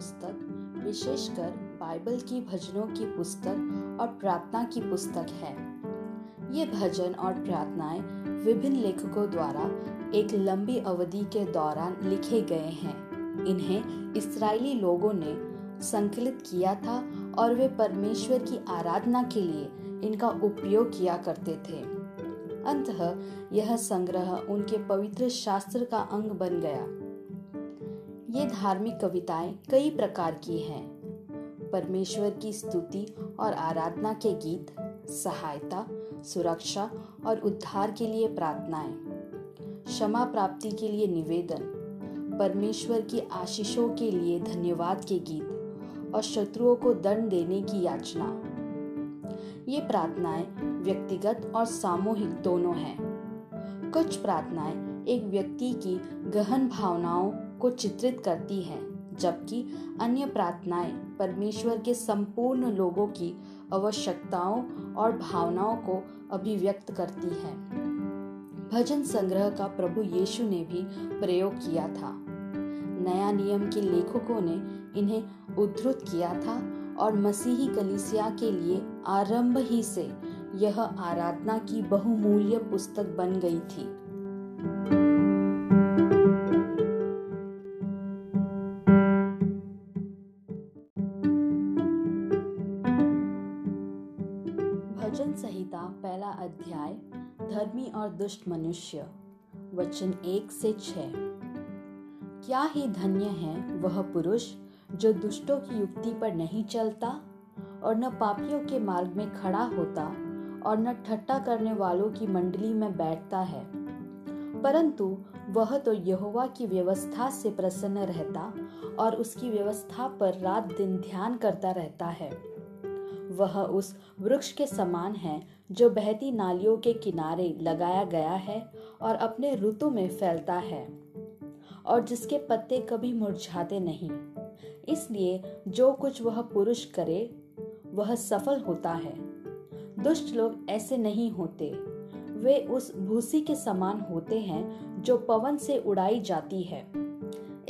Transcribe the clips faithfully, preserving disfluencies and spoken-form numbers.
पुस्तक, विशेषकर बाइबल की भजनों की पुस्तक और प्रार्थना की पुस्तक है। ये भजन और प्रार्थनाएं विभिन्न लेखकों द्वारा एक लंबी अवधि के दौरान लिखे गए हैं। इन्हें इस्राएली लोगों ने संकलित किया था और वे परमेश्वर की आराधना के लिए इनका उपयोग किया करते थे। अंततः यह संग्रह उनके पवित्र शास्त्र का अंग बन गया। ये धार्मिक कविताएं कई प्रकार की हैं। परमेश्वर की स्तुति और आराधना के गीत, सहायता, सुरक्षा और उद्धार के लिए प्रार्थनाएं, क्षमा प्राप्ति के लिए निवेदन, परमेश्वर की आशीषों के लिए धन्यवाद के गीत और शत्रुओं को दंड देने की याचना। ये प्रार्थनाएं व्यक्तिगत और सामूहिक दोनों हैं। कुछ प्रार्थनाएं एक व्यक्ति की गहन भावनाओं को चित्रित करती हैं, जबकि अन्य प्रार्थनाएं परमेश्वर के संपूर्ण लोगों की आवश्यकताओं और भावनाओं को अभिव्यक्त करती हैं। भजन संग्रह का प्रभु यीशु ने भी प्रयोग किया था। नया नियम के लेखकों ने इन्हें उद्धृत किया था और मसीही कलीसिया के लिए आरंभ ही से यह आराधना की बहुमूल्य पुस्तक बन गई थी। भजन संहिता पहला अध्याय, धर्मी और दुष्ट मनुष्य, वचन एक से छः। क्या ही धन्य है वह पुरुष जो दुष्टों की युक्ति पर नहीं चलता और न पापियों के मार्ग में खड़ा होता और न ठट्टा करने वालों की मंडली में बैठता है, परंतु वह तो यहोवा की व्यवस्था से प्रसन्न रहता और उसकी व्यवस्था पर रात दिन ध्यान करता रहता है। वह उस वृक्ष के समान है जो बहती नालियों के किनारे लगाया गया है और अपने ऋतु में फैलता है और जिसके पत्ते कभी मुरझाते नहीं। इसलिए जो कुछ वह पुरुष करे वह सफल होता है। दुष्ट लोग ऐसे नहीं होते। वे उस भूसी के समान होते हैं जो पवन से उड़ाई जाती है।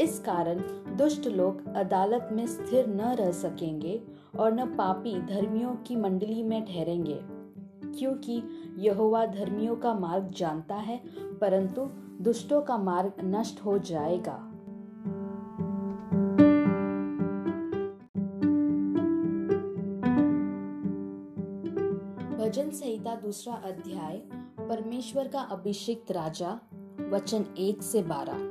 इस कारण दुष्ट लोग अदालत में स्थिर न रह सकेंगे और न पापी धर्मियों की मंडली में ठहरेंगे, क्योंकि यहोवा धर्मियों का मार्ग जानता है, परंतु दुष्टों का मार्ग नष्ट हो जाएगा। भजन संहिता दूसरा अध्याय, परमेश्वर का अभिषिक्त राजा, वचन एक से बारह।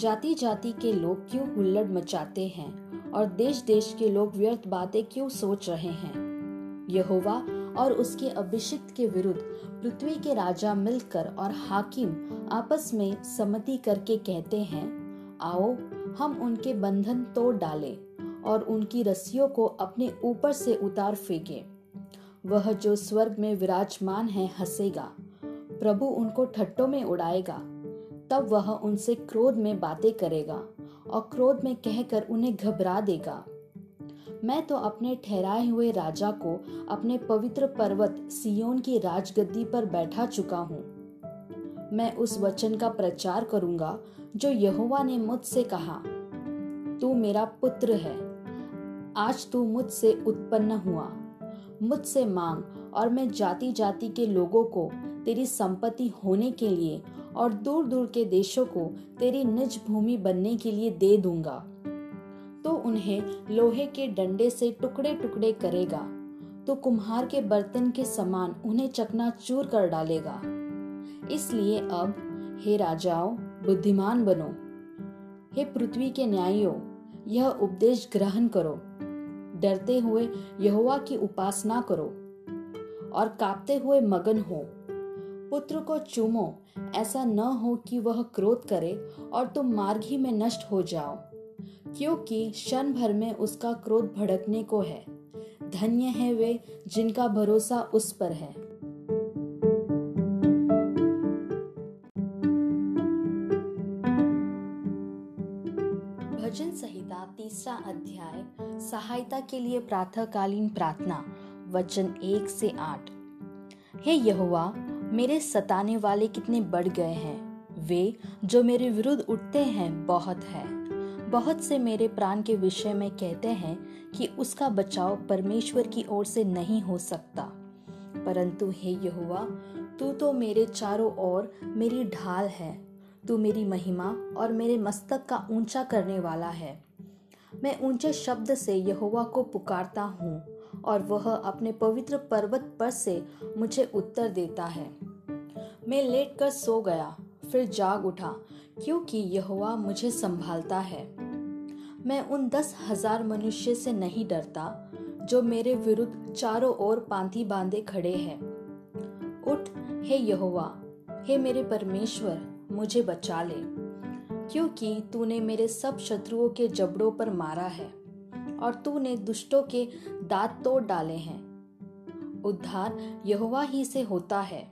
जाति जाति के लोग क्यों हुल्लड़ मचाते हैं और देश देश के लोग व्यर्थ बातें क्यों सोच रहे हैं? यहोवा और उसके अभिषिक्त के विरुद्ध पृथ्वी के राजा मिलकर और हाकिम आपस में सम्मति करके कहते हैं, आओ हम उनके बंधन तोड़ डालें और उनकी रस्सियों को अपने ऊपर से उतार फेंकें। वह जो स्वर्ग में विराजमान है हंसेगा, प्रभु उनको ठट्टों में उड़ाएगा। तब वह उनसे क्रोध में बातें करेगा और क्रोध में कहकर उन्हें घबरा देगा। मैं तो अपने ठहराए हुए राजा को अपने पवित्र पर्वत सियोन की राजगद्दी पर बैठा चुका हूँ। मैं उस वचन का प्रचार करूंगा जो यहोवा ने मुझसे कहा, तू मेरा पुत्र है, आज तू मुझसे उत्पन्न हुआ। मुझसे मांग और मैं जाति जाति के लोगों को तेरी संपत्ति होने के लिए और दूर दूर के देशों को तेरी निज भूमि बनने के लिए दे दूंगा। तो उन्हें लोहे के डंडे से टुकड़े टुकड़े करेगा, तो कुम्हार के बर्तन के समान उन्हें चकनाचूर कर डालेगा। इसलिए अब हे राजाओं बुद्धिमान बनो, हे पृथ्वी के न्यायियों यह उपदेश ग्रहण करो। डरते हुए यहोवा की उपासना करो और कांपते हुए मगन हो। पुत्र को चूमो, ऐसा न हो कि वह क्रोध करे और तुम मार्ग ही में नष्ट हो जाओ, क्योंकि क्षण भर में उसका क्रोध भड़कने को है। धन्य है वे जिनका भरोसा उस पर है। भजन संहिता तीसरा अध्याय, सहायता के लिए प्रातःकालीन प्रार्थना, वचन एक से आठ। हे यहोवा, मेरे सताने वाले कितने बढ़ गए हैं, वे जो मेरे विरुद्ध उठते हैं बहुत है। बहुत से मेरे प्राण के विषय में कहते हैं कि उसका बचाव परमेश्वर की ओर से नहीं हो सकता, परंतु हे यहोवा, तू तो मेरे चारों ओर मेरी ढाल है। तू मेरी महिमा और मेरे मस्तक का ऊंचा करने वाला है। मैं ऊंचे शब्द से यहोवा को पुकारता हूँ और वह अपने पवित्र पर्वत पर से मुझे उत्तर देता है। मैं लेट कर सो गया, फिर जाग उठा, क्योंकि यहोवा मुझे संभालता है। मैं उन दस हजार मनुष्य से नहीं डरता जो मेरे विरुद्ध चारों ओर पांति बांधे खड़े हैं। उठ हे यहोवा, हे मेरे परमेश्वर, मुझे बचा ले, क्योंकि तूने मेरे सब शत्रुओं के जबड़ों पर मारा है और तूने दुष्टों के दांत तोड़ डाले हैं। उद्धार यहोवा ही से होता है।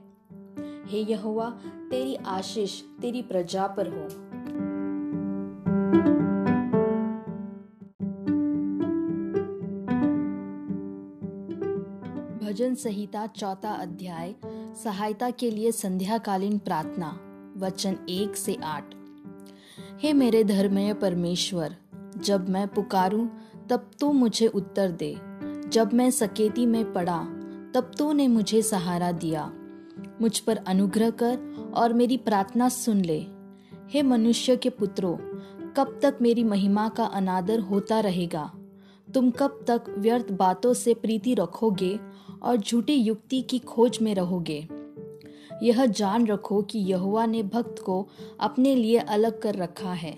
हे यहोवा, तेरी आशीष तेरी प्रजा पर हो। भजन संहिता चौथा अध्याय, सहायता के लिए संध्याकालीन प्रार्थना, वचन एक से आठ। हे मेरे धर्ममय परमेश्वर, जब मैं पुकारूं तब तू मुझे उत्तर दे। जब मैं सकेती में पड़ा तब तू ने मुझे सहारा दिया। मुझ पर अनुग्रह कर और मेरी प्रार्थना सुन ले। हे मनुष्य के पुत्रों, कब तक मेरी महिमा का अनादर होता रहेगा? तुम कब तक व्यर्थ बातों से प्रीति रखोगे और झूठी युक्ति की खोज में रहोगे? यह जान रखो कि यहोवा ने भक्त को अपने लिए अलग कर रखा है।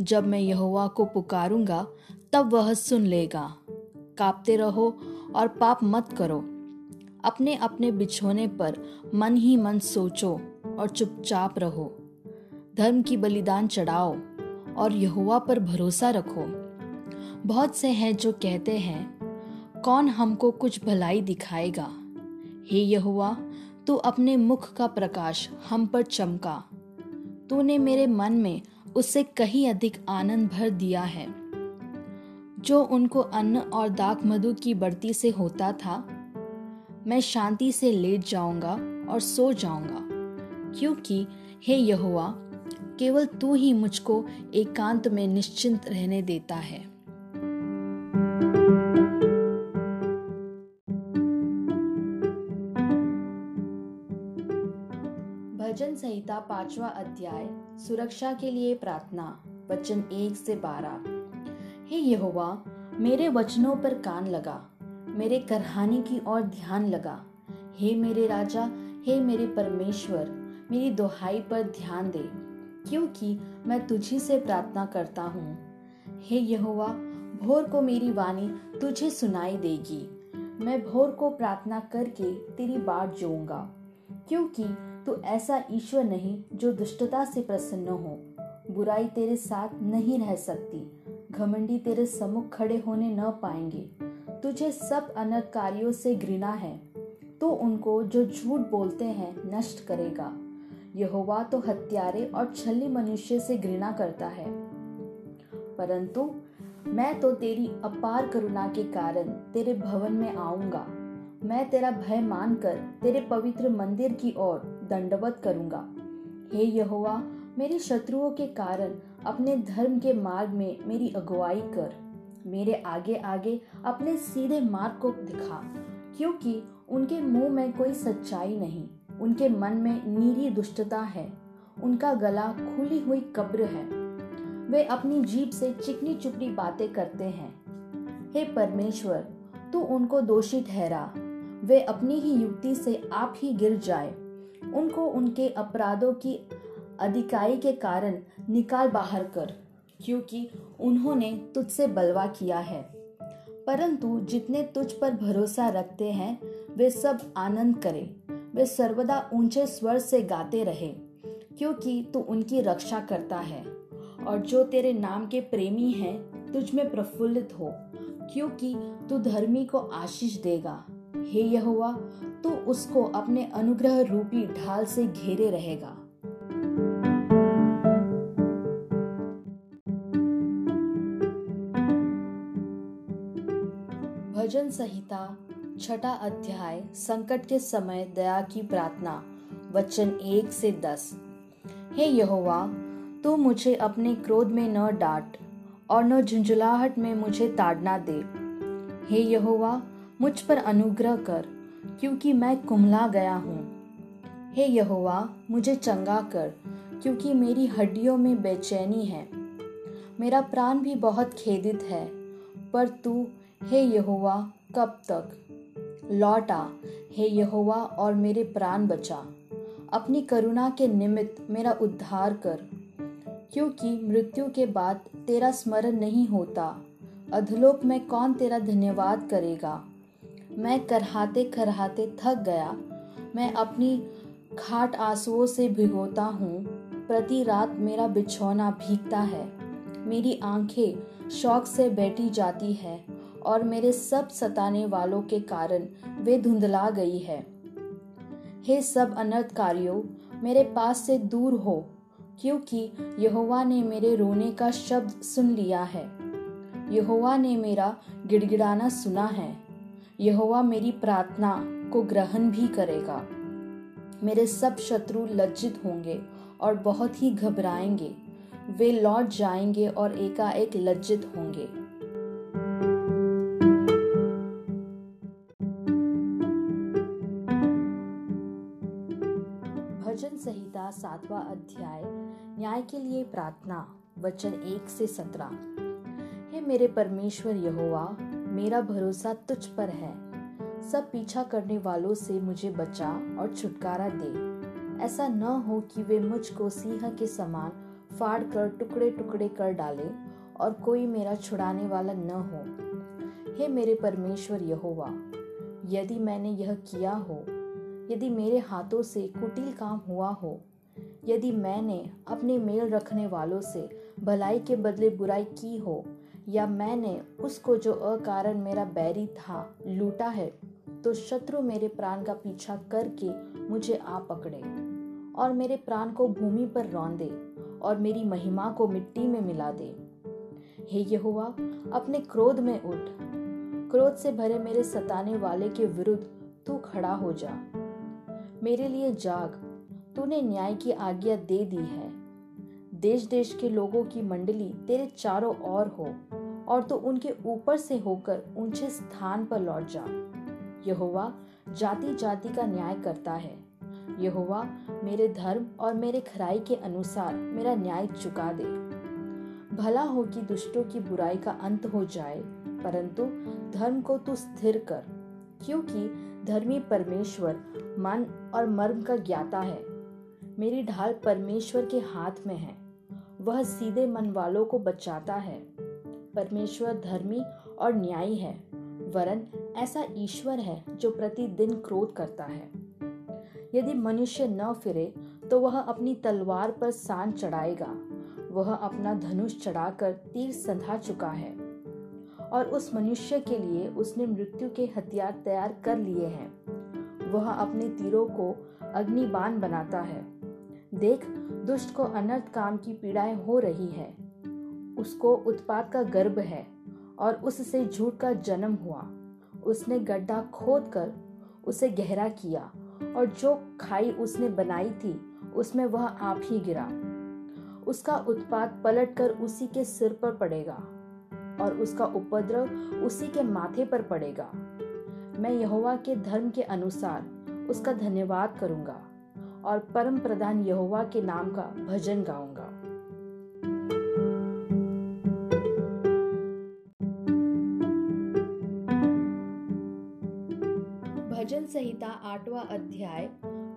जब मैं यहोवा को पुकारूंगा तब वह सुन लेगा। कांपते रहो और पाप मत करो। अपने अपने बिछोने पर मन ही मन सोचो और चुपचाप रहो। धर्म की बलिदान चढ़ाओ और यहोवा पर भरोसा रखो। बहुत से हैं जो कहते हैं, कौन हमको कुछ भलाई दिखाएगा? हे यहोवा, तू अपने मुख का प्रकाश हम पर चमका। तूने मेरे मन में उससे कहीं अधिक आनंद भर दिया है। जो उनको अन्न और दाख मधु की बढ़ती से होता था, मैं शांति से लेट जाऊंगा और सो जाऊंगा, क्योंकि हे यहोवा, केवल तू ही मुझको एकांत में निश्चिंत रहने देता है। भजन संहिता पांचवा अध्याय, सुरक्षा के लिए प्रार्थना, वचन एक से बारह। हे यहोवा, मेरे वचनों पर कान लगा, मेरे करहाने की ओर ध्यान लगा। हे मेरे राजा, हे मेरे परमेश्वर, मेरी दुहाई पर ध्यान दे, क्योंकि मैं तुझी से प्रार्थना करता हूँ। हे यहोवा, भोर को मेरी वाणी तुझे सुनाई देगी। मैं भोर को प्रार्थना करके तेरी बाट जोऊंगा, क्योंकि तू ऐसा ईश्वर नहीं जो दुष्टता से प्रसन्न हो। बुराई तेरे साथ नहीं रह सकती, घमंडी तेरे सम्मुख खड़े होने न पाएंगे। तुझे सब अनर्थकारियों से घृणा है, तो उनको जो झूठ बोलते हैं नष्ट करेगा। यहोवा तो हत्यारे और छली मनुष्य से घृणा करता है, परंतु मैं तो तेरी अपार करुणा के कारण तेरे भवन में आऊंगा। मैं तेरा भय मानकर तेरे पवित्र मंदिर की ओर दंडवत करूंगा। हे यहोवा, मेरे शत्रुओं के कारण अपने धर्म के मार्ग में मेरी अगुवाई कर। मेरे आगे आगे अपने सीधे मार्ग को दिखा, क्योंकि उनके मुंह में कोई सच्चाई नहीं, उनके मन में नीरी दुष्टता है, उनका गला खुली हुई कब्र है, वे अपनी जीभ से चिकनी चुपड़ी बातें करते हैं। हे परमेश्वर, तू उनको दोषी ठहरा, वे अपनी ही युक्ति से आप ही गिर जाए। उनको उनके अपराधों की अधिकाई के कारण निकाल बाहर कर, क्योंकि उन्होंने तुझसे बलवा किया है। परंतु जितने तुझ पर भरोसा रखते हैं वे सब आनंद करें, वे सर्वदा ऊंचे स्वर से गाते रहे, क्योंकि तू उनकी रक्षा करता है। और जो तेरे नाम के प्रेमी हैं तुझ में प्रफुल्लित हो, क्योंकि तू धर्मी को आशीष देगा। हे यहोवा, तू उसको अपने अनुग्रह रूपी ढाल से घेरे रहेगा। भजन संहिता छठा अध्याय, संकट के समय दया की प्रार्थना, वचन एक से दस। हे यहोवा, तू मुझे अपने क्रोध में न डांट और न झुंझुलाहट में मुझे ताड़ना दे। हे यहोवा, मुझ पर अनुग्रह कर, क्योंकि मैं कुम्हला गया हूँ। हे यहोवा, मुझे चंगा कर, क्योंकि मेरी हड्डियों में बेचैनी है। मेरा प्राण भी बहुत खेदित है, पर तू, हे यहोवा, कब तक? लौट आ, हे यहोवा, और मेरे प्राण बचा। अपनी करुणा के निमित्त मेरा उद्धार कर, क्योंकि मृत्यु के बाद तेरा स्मरण नहीं होता। अधोलोक में कौन तेरा धन्यवाद करेगा? मैं करहाते करहाते थक गया। मैं अपनी खाट आंसुओं से भिगोता हूँ। प्रति रात मेरा बिछौना भीगता है। मेरी आंखें शौक से बैठी जाती है, और मेरे सब सताने वालों के कारण वे धुंधला गई है। हे सब अनर्थकारियों, मेरे पास से दूर हो, क्योंकि यहोवा ने मेरे रोने का शब्द सुन लिया है। यहोवा ने मेरा गिड़गिड़ाना सुना है। यहोवा मेरी प्रार्थना को ग्रहण भी करेगा। मेरे सब शत्रु लज्जित होंगे और बहुत ही घबराएंगे। वे लौट जाएंगे और एकाएक लज्जित होंगे। भजन संहिता सातवां अध्याय, न्याय के लिए प्रार्थना, वचन एक से सत्रह। हे मेरे परमेश्वर यहोवा, मेरा भरोसा तुझ पर है। सब पीछा करने वालों से मुझे बचा और छुटकारा दे। ऐसा न हो कि वे मुझको सिंह के समान फाड़ कर टुकड़े टुकड़े कर डाले और कोई मेरा छुड़ाने वाला न हो। हे मेरे परमेश्वर यहोवा, यदि मैंने यह किया हो, यदि मेरे हाथों से कुटिल काम हुआ हो, यदि मैंने अपने मेल रखने वालों से भलाई के बदले बुराई की हो, या मैंने उसको जो अकारण मेरा बैरी था लूटा है, तो शत्रु मेरे प्राण का पीछा करके मुझे आ पकड़े और मेरे प्राण को भूमि पर रौंदे और मेरी महिमा को मिट्टी में मिला दे। हे यहोवा, अपने क्रोध में उठ। क्रोध से भरे मेरे सताने वाले के विरुद्ध तू खड़ा हो जा। मेरे लिए जाग, तूने न्याय की आज्ञा दे दी है। देश देश के लोगों की मंडली तेरे चारों ओर हो, और तो उनके ऊपर से होकर ऊंचे स्थान पर लौट जा। यहोवा जाति जाति का न्याय करता है। यहोवा मेरे धर्म और मेरे खराई के अनुसार मेरा न्याय चुका दे। भला हो कि दुष्टों की बुराई का अंत हो जाए, परंतु धर्म को तू स्थिर कर, क्योंकि धर्मी परमेश्वर मन और मर्म का ज्ञाता है। मेरी ढाल परमेश्वर के हाथ में है, वह सीधे मन वालों को बचाता है। परमेश्वर धर्मी और न्यायी है, वरन ऐसा ईश्वर है जो प्रतिदिन क्रोध करता है। यदि मनुष्य न फिरे तो वह अपनी तलवार पर सान चढ़ाएगा। वह अपना धनुष चढ़ाकर तीर संधा चुका है, और उस मनुष्य के लिए उसने मृत्यु के हथियार तैयार कर लिए हैं। वह अपने तीरों को अग्निबाण बनाता है। देख, दुष्ट को अनर्थ काम की पीड़ाएं हो रही है। उसको उत्पात का गर्भ है, और उससे झूठ का जन्म हुआ। उसने गड्ढा खोद कर उसे गहरा किया, और जो खाई उसने बनाई थी उसमें वह आप ही गिरा। उसका उत्पात पलट कर उसी के सिर पर पड़ेगा, और उसका उपद्रव उसी के माथे पर पड़ेगा। मैं यहोवा के धर्म के अनुसार उसका धन्यवाद करूंगा, और परम प्रधान यहोवा के नाम का भजन गाऊंगा। भजन संहिता आठवां अध्याय,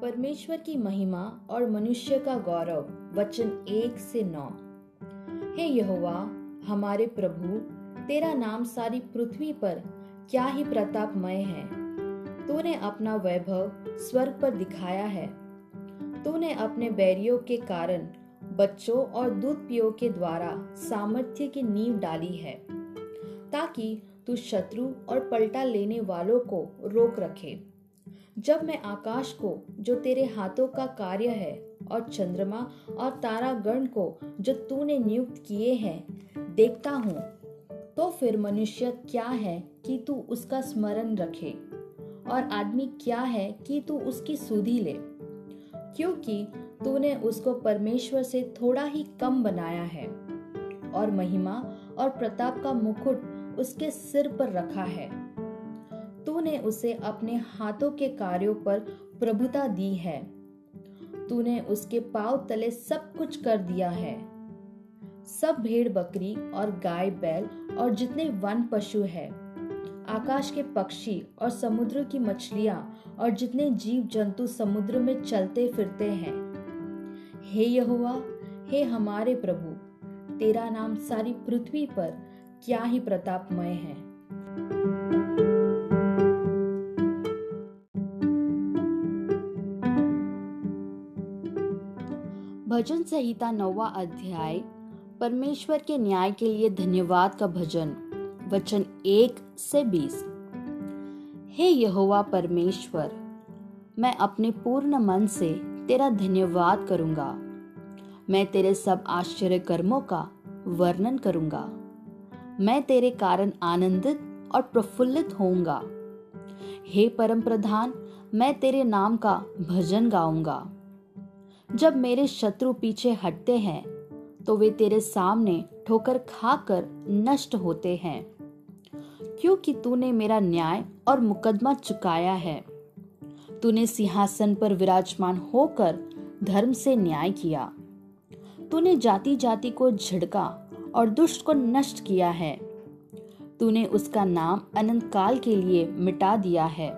परमेश्वर की महिमा और मनुष्य का गौरव, वचन एक से नौ। हे यहोवा हमारे प्रभु, तेरा नाम सारी पृथ्वी पर क्या ही प्रतापमय है। तूने अपना वैभव स्वर्ग पर दिखाया है। तूने अपने बैरियों के कारण बच्चों और दूध पियों के द्वारा सामर्थ्य की नींव डाली है, ताकि तू शत्रु और पलटा लेने वालों को रोक रखे। जब मैं आकाश को, जो तेरे हाथों का कार्य है, और चंद्रमा और तारागण को, जो तूने नियुक्त किए हैं, देखता हूँ, तो फिर मनुष्य क्या है कि तू उसका स्मरण रखे, और आदमी क्या है कि तू उसकी सुधि ले। क्योंकि तूने उसको परमेश्वर से थोड़ा ही कम बनाया है, और महिमा और प्रताप का मुकुट उसके सिर पर रखा है। तूने उसे अपने हाथों के कार्यों पर प्रभुता दी है। तूने उसके पांव तले सब कुछ कर दिया है। सब भेड़ बकरी और गाय बैल और जितने वन पशु हैं, आकाश के पक्षी और समुद्र की मछलियां और जितने जीव जंतु समुद्र में चलते फिरते हैं। हे यहोवा, हे हमारे प्रभु, तेरा नाम सारी पृथ्वी पर क्या ही प्रतापमय है। भजन संहिता नौवां अध्याय परमेश्वर के न्याय के लिए धन्यवाद का भजन। वचन एक से बीस। हे यहोवा परमेश्वर, मैं अपने पूर्ण मन से तेरा धन्यवाद करूंगा। मैं तेरे सब आश्चर्य कर्मों का वर्णन करूंगा। मैं तेरे कारण आनंदित और प्रफुल्लित होऊंगा। हे परम प्रधान, मैं तेरे नाम का भजन गाऊंगा। जब मेरे शत्रु पीछे हटते हैं तो वे तेरे सामने ठोकर खाकर नष्ट होते हैं, क्योंकि तूने मेरा न्याय और मुकदमा चुकाया है। तूने सिंहासन पर विराजमान होकर धर्म से न्याय किया। तूने जाति जाति को झिड़का और दुष्ट को नष्ट किया है। तूने उसका नाम अनंत काल के लिए मिटा दिया है।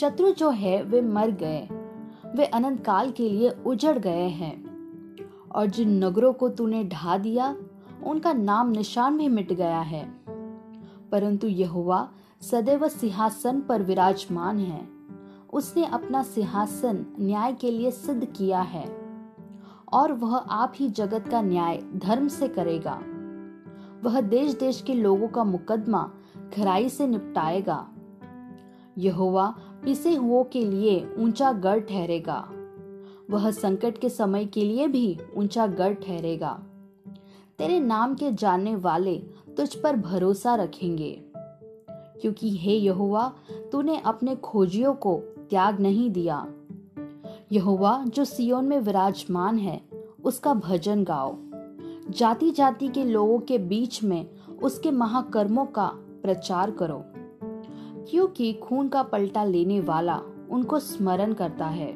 शत्रु जो है वे मर गए, वे अनंत काल के लिए उजड़ गए हैं। और जिन नगरों को तूने ढा दिया उनका नाम निशान भी मिट गया है। परंतु यहोवा सदैव सिंहासन पर विराजमान है। उसने अपना सिंहासन न्याय के लिए सिद्ध किया है और वह आप ही जगत का न्याय धर्म से करेगा। वह देश देश के लोगों का मुकदमा खराई से निपटाएगा। यहोवा पिसे हुओं के लिए ऊंचा गढ़ ठहरेगा। वह संकट के समय के लिए भी ऊंचा गढ़ ठहरेगा। तेरे नाम के जानने वाले तुझ पर भरोसा रखेंगे, क्योंकि हे यहोवा, तूने अपने खोजियों को त्याग नहीं दिया। यहोवा जो सियोन में विराजमान है, उसका भजन गाओ। जाति जाति के लोगों के बीच में उसके महाकर्मों का प्रचार करो, क्योंकि खून का पलटा लेने वाला उनको स्मरण करता है।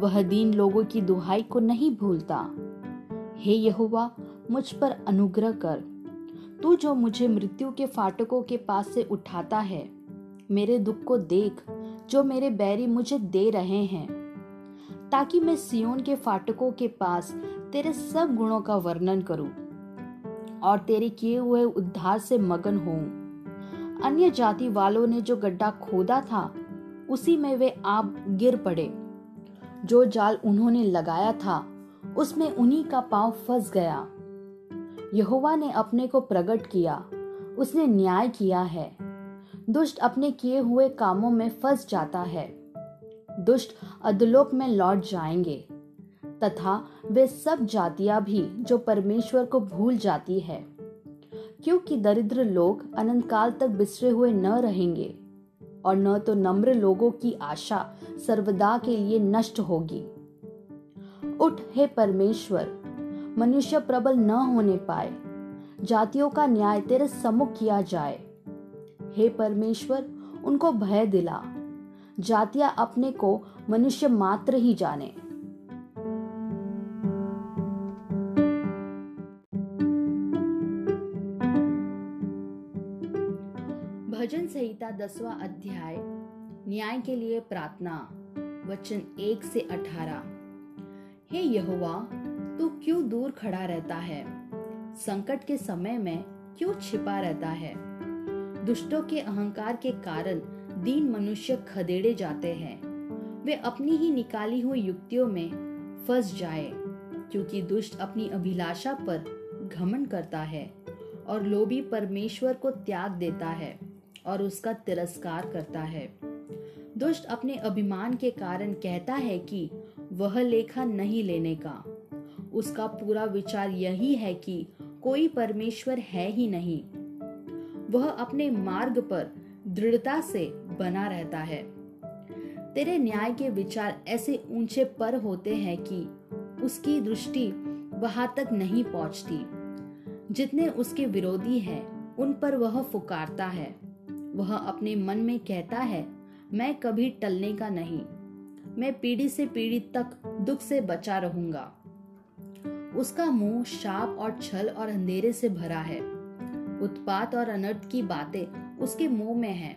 वह दीन लोगों की दुहाई को नहीं भूलता। हे यहोवा, मुझ पर अनुग्रह कर। तू जो मुझे मृत्यु के फाटकों के पास से उठाता है, मेरे दुख को देख जो मेरे बैरी मुझे दे रहे हैं, ताकि मैं सियोन के फाटकों के पास तेरे सब गुणों का वर्णन करूं और तेरे किए हुए उद्धार से मगन होऊं। अन्य जाति वालों ने जो गड्ढा खोदा था, उसी में वे आप गिर पड़े। जो जाल उन्होंने लगाया था, उसमें उन्हीं का पांव फंस गया। यहोवा ने अपने को प्रकट किया, उसने न्याय किया है। दुष्ट अपने किए हुए कामों में फंस जाता है। दुष्ट अधोलोक में लौट जाएंगे, तथा वे सब जातियां भी जो परमेश्वर को भूल जाती है, क्योंकि दरिद्र लोग अनंत काल तक बिसरे हुए न रहेंगे और न तो नम्र लोगों की आशा सर्वदा के लिए नष्ट होगी। उठ हे परमेश्वर, मनुष्य प्रबल न होने पाए। जातियों का न्याय तेरे सम्मुख किया जाए। हे परमेश्वर, उनको भय दिला। जातियां अपने को मनुष्य मात्र ही जाने। भजन संहिता दसवां अध्याय न्याय के लिए प्रार्थना। वचन एक से अठारह। हे यहोवा, तू क्यों दूर खड़ा रहता है? संकट के समय में क्यों छिपा रहता है? दुष्टों के अहंकार के कारण दीन मनुष्य खदेड़े जाते हैं। वे अपनी ही निकाली हुई युक्तियों में फंस जाए, क्योंकि दुष्ट अपनी अभिलाषा पर घमंड करता है और लोभी परमेश्वर को त्याग देता है और उसका तिरस्कार करता है। दुष्ट अपने अभिमान के कारण कहता है कि वह लेखा नहीं लेने का। उसका पूरा विचार यही है कि कोई परमेश्वर है ही नहीं। वह अपने मार्ग पर दृढ़ता से बना रहता है। तेरे न्याय के विचार ऐसे ऊंचे पर होते हैं कि उसकी दृष्टि वहां तक नहीं पहुंचती। जितने उसके विरोधी हैं उन पर वह फुकारता है। वह अपने मन में कहता है, मैं कभी टलने का नहीं, मैं पीढ़ी से पीढ़ी तक दुख से बचा रहूंगा। उसका मुंह शाप और छल और अंधेरे से भरा है। उत्पात और अनर्थ की बातें उसके मुंह में है।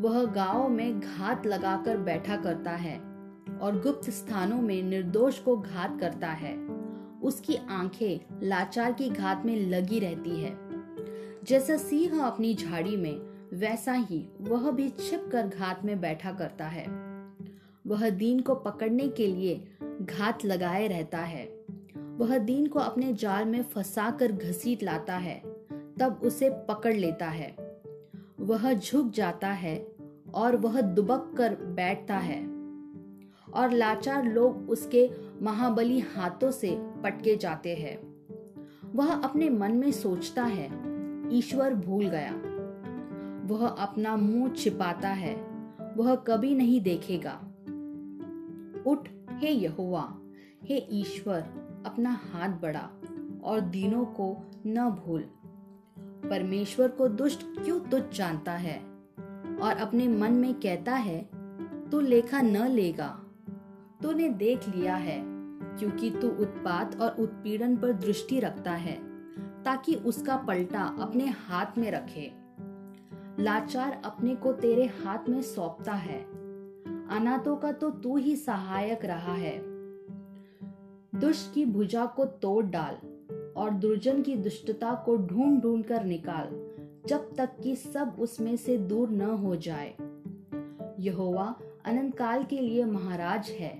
वह गांव में घात लगाकर बैठा करता है और गुप्त स्थानों में निर्दोष को घात करता है। उसकी आंखें लाचार की घात में लगी रहती है। जैसा सिंह अपनी झाड़ी में, वैसा ही वह भी छिपकर घात में बैठा करता है। वह दीन को पकड़ने के लिए घात लगाए रहता है। वह दीन को अपने जाल में फंसा कर घसीट लाता है, तब उसे पकड़ लेता है। वह झुक जाता है और वह दुबक कर बैठता है और लाचार लोग उसके महाबली हाथों से पटके जाते हैं। वह अपने मन में सोचता है, ईश्वर भूल गया। वह अपना मुंह छिपाता है, वह कभी नहीं देखेगा। उठ हे यहोवा, हे ईश्वर, अपना हाथ बढ़ा और दीनों को न भूल। परमेश्वर को दुष्ट क्यों तुच्छ जानता है और अपने मन में कहता है, तू लेखा न लेगा, तूने देख लिया है, क्योंकि तू उत्पात और उत्पीड़न पर दृष्टि रखता है, ताकि उसका पलटा अपने हाथ में रखे। लाचार अपने को तेरे हाथ में सौंपता है, अनाथों का तो तू ही सहायक रहा है। दुष्ट की भुजा को तोड़ डाल और दुर्जन की दुष्टता को ढूंढ ढूंढ कर निकाल, जब तक कि सब उसमें से दूर न हो जाए। यहोवा अनंत काल के लिए महाराज है।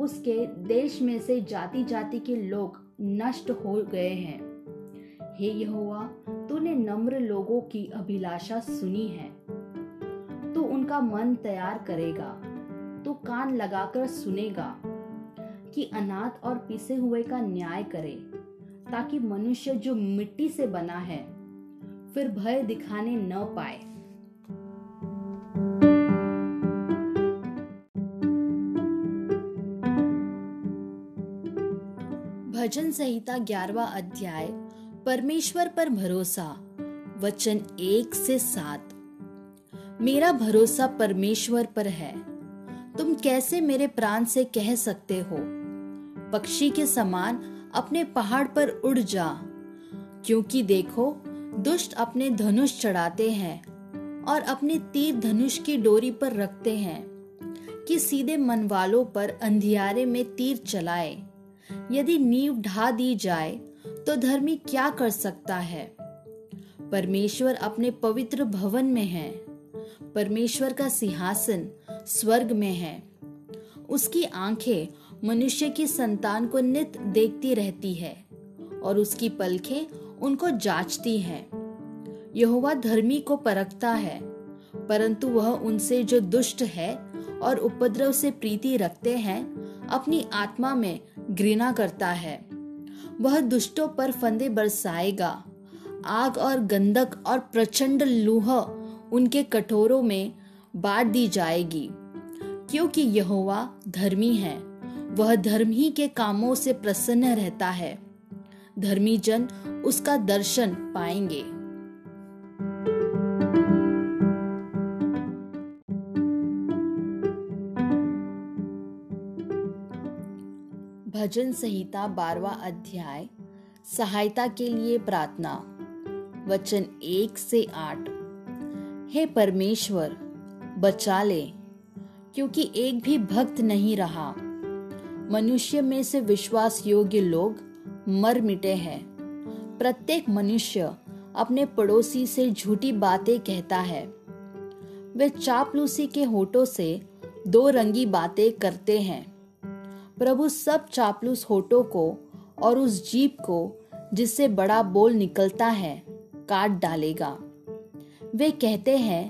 उसके देश में से जाति जाति के लोग नष्ट हो गए हैं। हे यहोवा, तूने नम्र लोगों की अभिलाषा सुनी है। तू उनका मन तैयार करेगा, तू कान लगाकर सुनेगा कि अनाथ और पिसे हुए का न्याय करे, ताकि मनुष्य जो मिट्टी से बना है फिर भय दिखाने न पाए। भजन संहिता ग्यारहवां अध्याय, परमेश्वर पर भरोसा, वचन एक से सात। मेरा भरोसा परमेश्वर पर है। तुम कैसे मेरे प्राण से कह सकते हो, पक्षी के समान अपने पहाड़ पर उड़ जा? क्योंकि देखो, दुष्ट अपने धनुष चढ़ाते हैं और अपने तीर धनुष की डोरी पर रखते हैं कि सीधे मन वालों पर अंधियारे में तीर चलाए। यदि नींव ढा दी जाए तो धर्मी क्या कर सकता है? परमेश्वर अपने पवित्र भवन में है। परमेश्वर का सिंहासन स्वर्ग में है। उसकी आंखें मनुष्य की संतान को नित देखती रहती है और उसकी पलकें उनको जांचती हैं। यहोवा धर्मी को परखता है, परंतु वह उनसे जो दुष्ट है और उपद्रव से प्रीति रखते हैं अपनी आत्मा में घृणा करता है। वह दुष्टों पर फंदे बरसाएगा, आग और गंधक और प्रचंड लूह उनके कटोरों में बांट दी जाएगी। क्योंकि यहोवा धर्मी है, वह धर्म ही के कामों से प्रसन्न रहता है। धर्मी जन उसका दर्शन पाएंगे। भजन संहिता बारहवां अध्याय, सहायता के लिए प्रार्थना, वचन एक से आठ। हे परमेश्वर, बचा ले, क्योंकि एक भी भक्त नहीं रहा। मनुष्य में से विश्वास योग्य लोग मर मिटे हैं। प्रत्येक मनुष्य अपने पड़ोसी से झूठी बातें कहता है। वे चापलूसी के होठों से दो रंगी बातें करते हैं। प्रभु सब चापलूस होठों को और उस जीभ को जिससे बड़ा बोल निकलता है काट डालेगा। वे कहते हैं,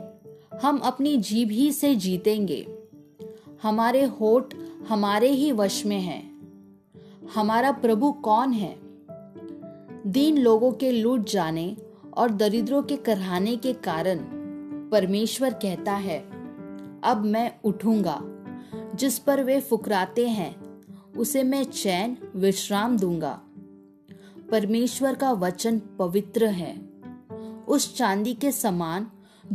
हम अपनी जीभ ही से जीतेंगे। हमारे होठ हमारे ही वश में है। हमारा प्रभु कौन है? दीन लोगों के लूट जाने और दरिद्रों के कराहने के कारण परमेश्वर कहता है, अब मैं उठूंगा। जिस पर वे फुकराते हैं उसे मैं चैन विश्राम दूंगा। परमेश्वर का वचन पवित्र है, उस चांदी के समान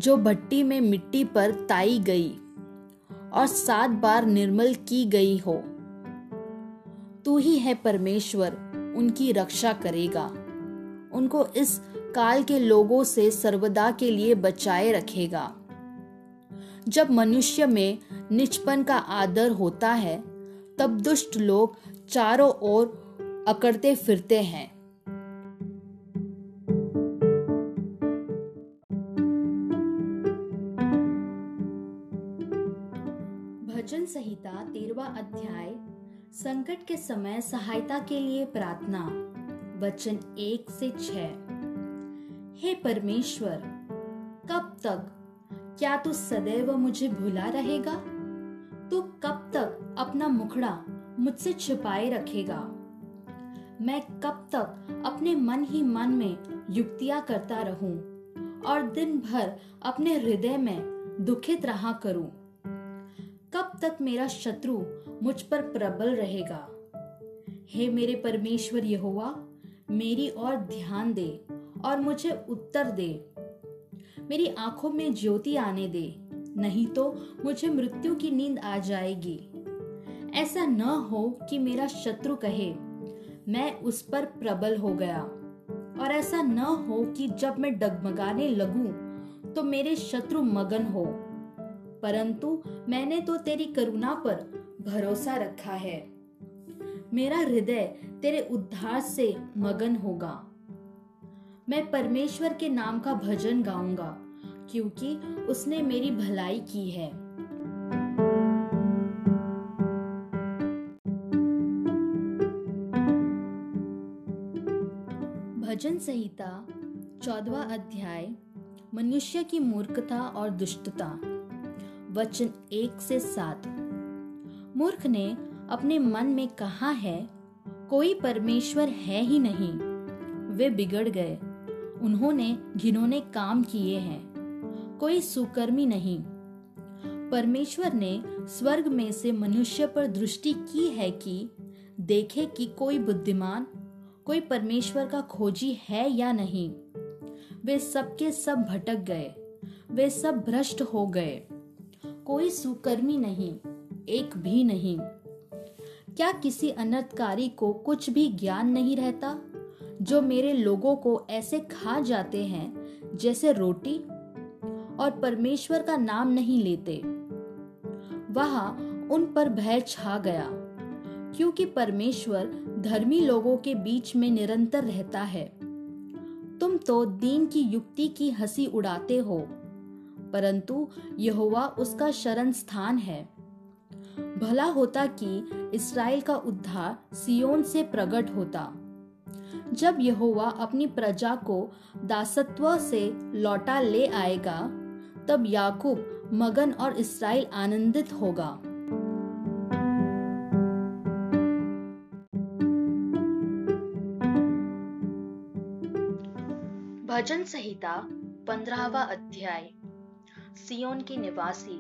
जो भट्टी में मिट्टी पर ताई गई और सात बार निर्मल की गई हो। तू ही है परमेश्वर, उनकी रक्षा करेगा, उनको इस काल के लोगों से सर्वदा के लिए बचाए रखेगा। जब मनुष्य में निचपन का आदर होता है, तब दुष्ट लोग चारों ओर अकड़ते फिरते हैं। भजन संहिता तेरहवां अध्याय, संकट के समय सहायता के लिए प्रार्थना, वचन एक से छह। हे परमेश्वर, कब तक? क्या तू सदैव मुझे भुला रहेगा? तू कब तक अपना मुखड़ा मुझसे छिपाए रखेगा? मैं कब तक अपने मन ही मन में युक्तियां करता रहूं और दिन भर अपने हृदय में दुखित रहा करूं? कब तक मेरा शत्रु मुझ पर प्रबल रहेगा? हे मेरे परमेश्वर यहोवा, मेरी ओर ध्यान दे और मुझे उत्तर दे। मेरी आंखों में ज्योति आने दे, नहीं तो मुझे मृत्यु की नींद आ जाएगी। ऐसा न हो कि मेरा शत्रु कहे, मैं उस पर प्रबल हो गया, और ऐसा न हो कि जब मैं डगमगाने लगूं, तो मेरे शत्रु मगन हो। परंतु मैंने तो तेरी करुणा पर भरोसा रखा है, मेरा हृदय तेरे उद्धार से मगन होगा। मैं परमेश्वर के नाम का भजन गाऊंगा, क्योंकि उसने मेरी भलाई की है। भजन संहिता चौदहवां अध्याय, मनुष्य की मूर्खता और दुष्टता, वचन एक से सात। मूर्ख ने अपने मन में कहा है, कोई परमेश्वर है ही नहीं। वे बिगड़ गए, उन्होंने घिनौने काम किए हैं, कोई सुकर्मी नहीं। परमेश्वर ने स्वर्ग में से मनुष्य पर दृष्टि की है कि देखे कि कोई बुद्धिमान, कोई परमेश्वर का खोजी है या नहीं। वे सबके सब भटक गए, वे सब भ्रष्ट हो गए, कोई सुकर्मी नहीं, एक भी नहीं। क्या किसी अनर्थकारी को कुछ भी ज्ञान नहीं रहता, जो मेरे लोगों को ऐसे खा जाते हैं जैसे रोटी, और परमेश्वर का नाम नहीं लेते? वहां उन पर भय छा गया, क्योंकि परमेश्वर धर्मी लोगों के बीच में निरंतर रहता है। तुम तो दीन की युक्ति की हंसी उड़ाते हो, परंतु यहोवा उसका शरण स्थान है। भला होता कि इस्राएल का उद्धार सिय्योन से प्रकट होता। जब यहोवा अपनी प्रजा को दासत्व से लौटा ले आएगा, तब याकूब मगन और इस्राएल आनंदित होगा। भजन संहिता पंद्रहवां अध्याय, सिय्योन की निवासी,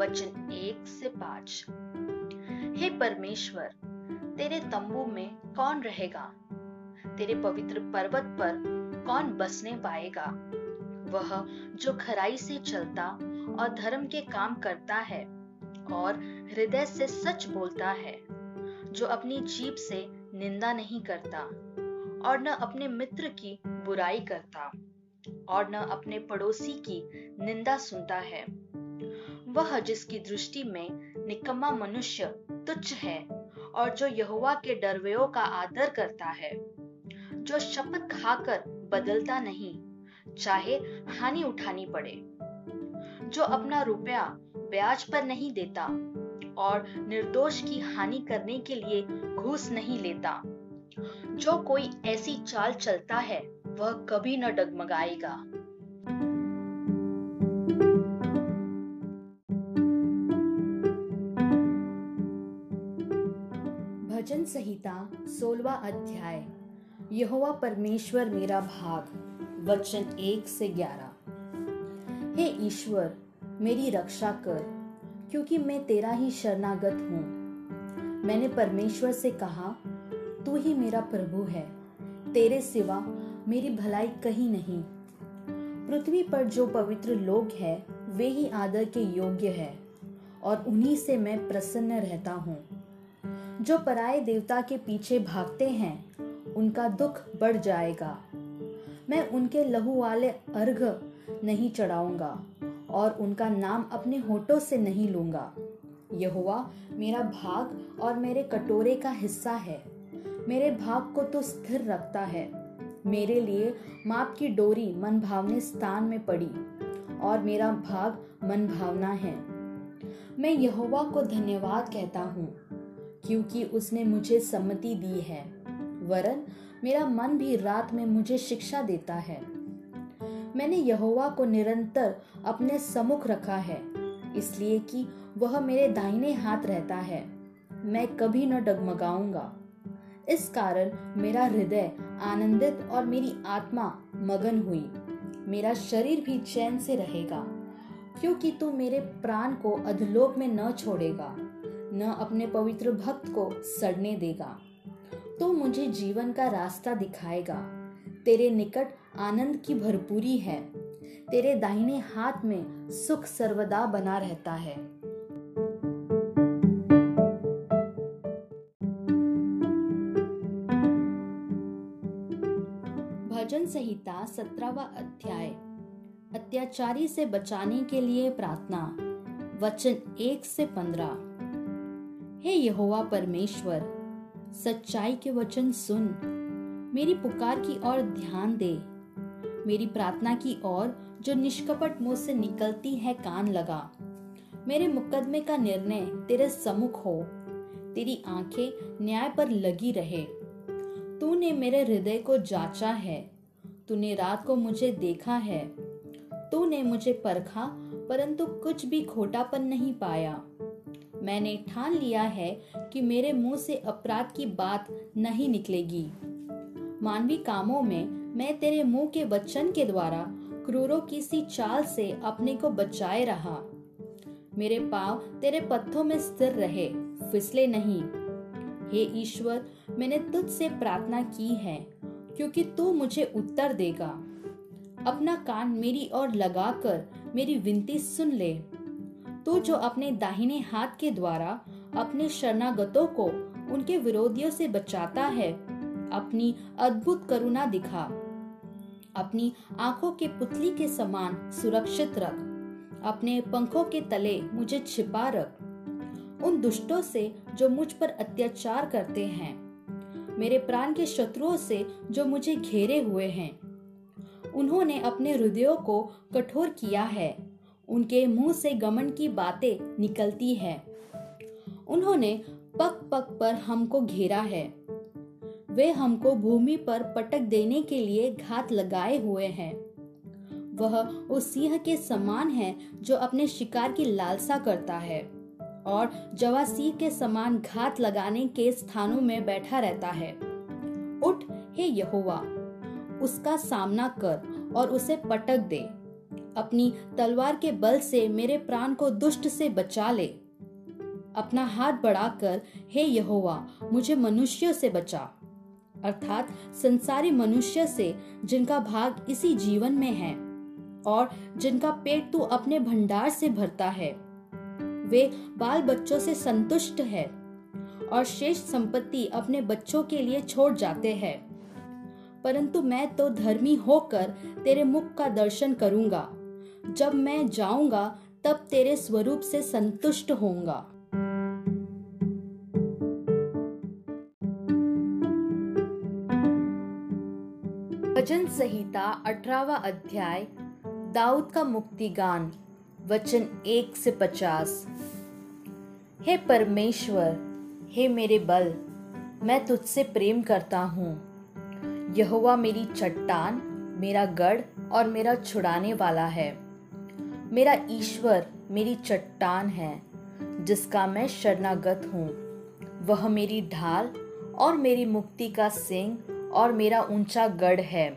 वचन एक से पांच। हे परमेश्वर, तेरे तंबू में कौन रहेगा? तेरे पवित्र पर्वत पर कौन बसने पाएगा? वह जो खराई से चलता और धर्म के काम करता है और हृदय से सच बोलता है, जो अपनी जीभ से निंदा नहीं करता और न अपने मित्र की बुराई करता और न अपने पड़ोसी की निंदा सुनता है, वह जिसकी दृष्टि में निकम्मा मनुष्य तुच्छ है और जो यहोवा के डरवयों का आदर करता है, जो शपथ खाकर बदलता नहीं, चाहे हानि उठानी पड़े, जो अपना रुपया ब्याज पर नहीं देता और निर्दोष की हानि करने के लिए घूस नहीं लेता, जो कोई ऐसी चाल चलता है, वह कभी न डगमगाएगा। भजन संहिता सोलवा अध्याय, यहोवा परमेश्वर मेरा भाग, वचन एक से ग्यारह। हे ईश्वर, मेरी रक्षा कर, क्योंकि मैं तेरा ही शरणागत हूँ। मैंने परमेश्वर से कहा, तू ही मेरा प्रभु है, तेरे सिवा मेरी भलाई कहीं नहीं। पृथ्वी पर जो पवित्र लोग हैं वे ही आदर के योग्य है और उन्हीं से मैं प्रसन्न रहता हूँ। जो पराये देवता के पीछे भागते हैं उनका दुख बढ़ जाएगा। मैं उनके लहू वाले अर्घ नहीं चढ़ाऊंगा और उनका नाम अपने होठों से नहीं लूंगा। यहोवा मेरा भाग और मेरे कटोरे का हिस्सा है, मेरे भाग को तो स्थिर रखता है। मेरे लिए माप की डोरी मनभावने स्थान में पड़ी और मेरा भाग मनभावना है। मैं यहोवा को धन्यवाद कहता हूँ क्योंकि उसने मुझे सम्मति दी है, वरन मेरा मन भी रात में मुझे शिक्षा देता है। मैंने यहोवा को निरंतर अपने सम्मुख रखा है, इसलिए कि वह मेरे दाहिने हाथ रहता है। मैं कभी न डगमगाऊंगा, इस कारण मेरा हृदय आनंदित और मेरी आत्मा मगन हुई। मेरा शरीर भी चैन से रहेगा क्योंकि तू मेरे प्राण को अधोलोक में न छोड़ेगा, न अपने पवित्र भक्त को सड़ने देगा। तू मुझे जीवन का रास्ता दिखाएगा। तेरे निकट आनंद की भरपूरी है, तेरे दाहिने हाथ में सुख सर्वदा बना रहता है। भजन संहिता सत्रहवां अध्याय। अत्याचारी से बचाने के लिए प्रार्थना। वचन एक से पंद्रह। हे यहोवा परमेश्वर, सच्चाई के वचन सुन, मेरी पुकार की ओर ध्यान दे, मेरी प्रार्थना की ओर जो निष्कपट मुंह से निकलती है कान लगा। मेरे मुकदमे का निर्णय तेरे सम्मुख हो, तेरी आंखें न्याय पर लगी रहे। तूने मेरे हृदय को जांचा है, तूने रात को मुझे देखा है। तूने मुझे परखा परंतु कुछ भी खोटापन नहीं पाया। मैंने ठान लिया है कि मेरे मुंह से अपराध की बात नहीं निकलेगी। मानवीय कामों में मैं तेरे मुंह के वचन के द्वारा क्रूरों की सी चाल से अपने को बचाए रहा। मेरे पांव तेरे पत्थों में स्थिर रहे, फिसले नहीं। हे ईश्वर, मैंने तुझसे प्रार्थना की है क्योंकि तू मुझे उत्तर देगा। अपना कान मेरी ओर लगाकर मेरी विनती सुन ले। तू जो अपने दाहिने हाथ के द्वारा अपने शरणागतों को उनके विरोधियों से बचाता है, अपनी अद्भुत करुणा दिखा। अपनी आंखों के पुतली के समान सुरक्षित रख, अपने पंखों के तले मुझे छिपा रख उन दुष्टों से जो मुझ पर अत्याचार करते हैं, मेरे प्राण के शत्रुओं से जो मुझे घेरे हुए हैं। उन्होंने अपने हृदयों को कठोर किया है, उनके मुंह से गमन की बातें निकलती है। उन्होंने पग पग पर हमको घेरा है, वे हमको भूमि पर पटक देने के लिए घात लगाए हुए हैं। वह उस सिंह के समान है जो अपने शिकार की लालसा करता है और जवा सिंह के समान घात लगाने के स्थानों में बैठा रहता है। उठ हे यहोवा, उसका सामना कर और उसे पटक दे। अपनी तलवार के बल से मेरे प्राण को दुष्ट से बचा ले। अपना हाथ बढ़ाकर हे यहोवा मुझे मनुष्यों से बचा, अर्थात संसारी मनुष्य से जिनका भाग इसी जीवन में है और जिनका पेट तू अपने भंडार से भरता है। वे बाल बच्चों से संतुष्ट है और शेष संपत्ति अपने बच्चों के लिए छोड़ जाते हैं। परंतु मैं तो धर्मी होकर तेरे मुख का दर्शन करूंगा। जब मैं जाऊंगा तब तेरे स्वरूप से संतुष्ट होऊंगा। वचन संहिता अठारहवां अध्याय। दाऊद का मुक्तिगान। वचन एक से पचास। हे परमेश्वर, हे मेरे बल, मैं तुझसे प्रेम करता हूँ। यहोवा मेरी चट्टान, मेरा गढ़ और मेरा छुड़ाने वाला है। मेरा ईश्वर मेरी चट्टान है जिसका मैं शरणागत हूँ। वह मेरी ढाल और मेरी मुक्ति का सिंह और मेरा ऊंचा गढ़ है।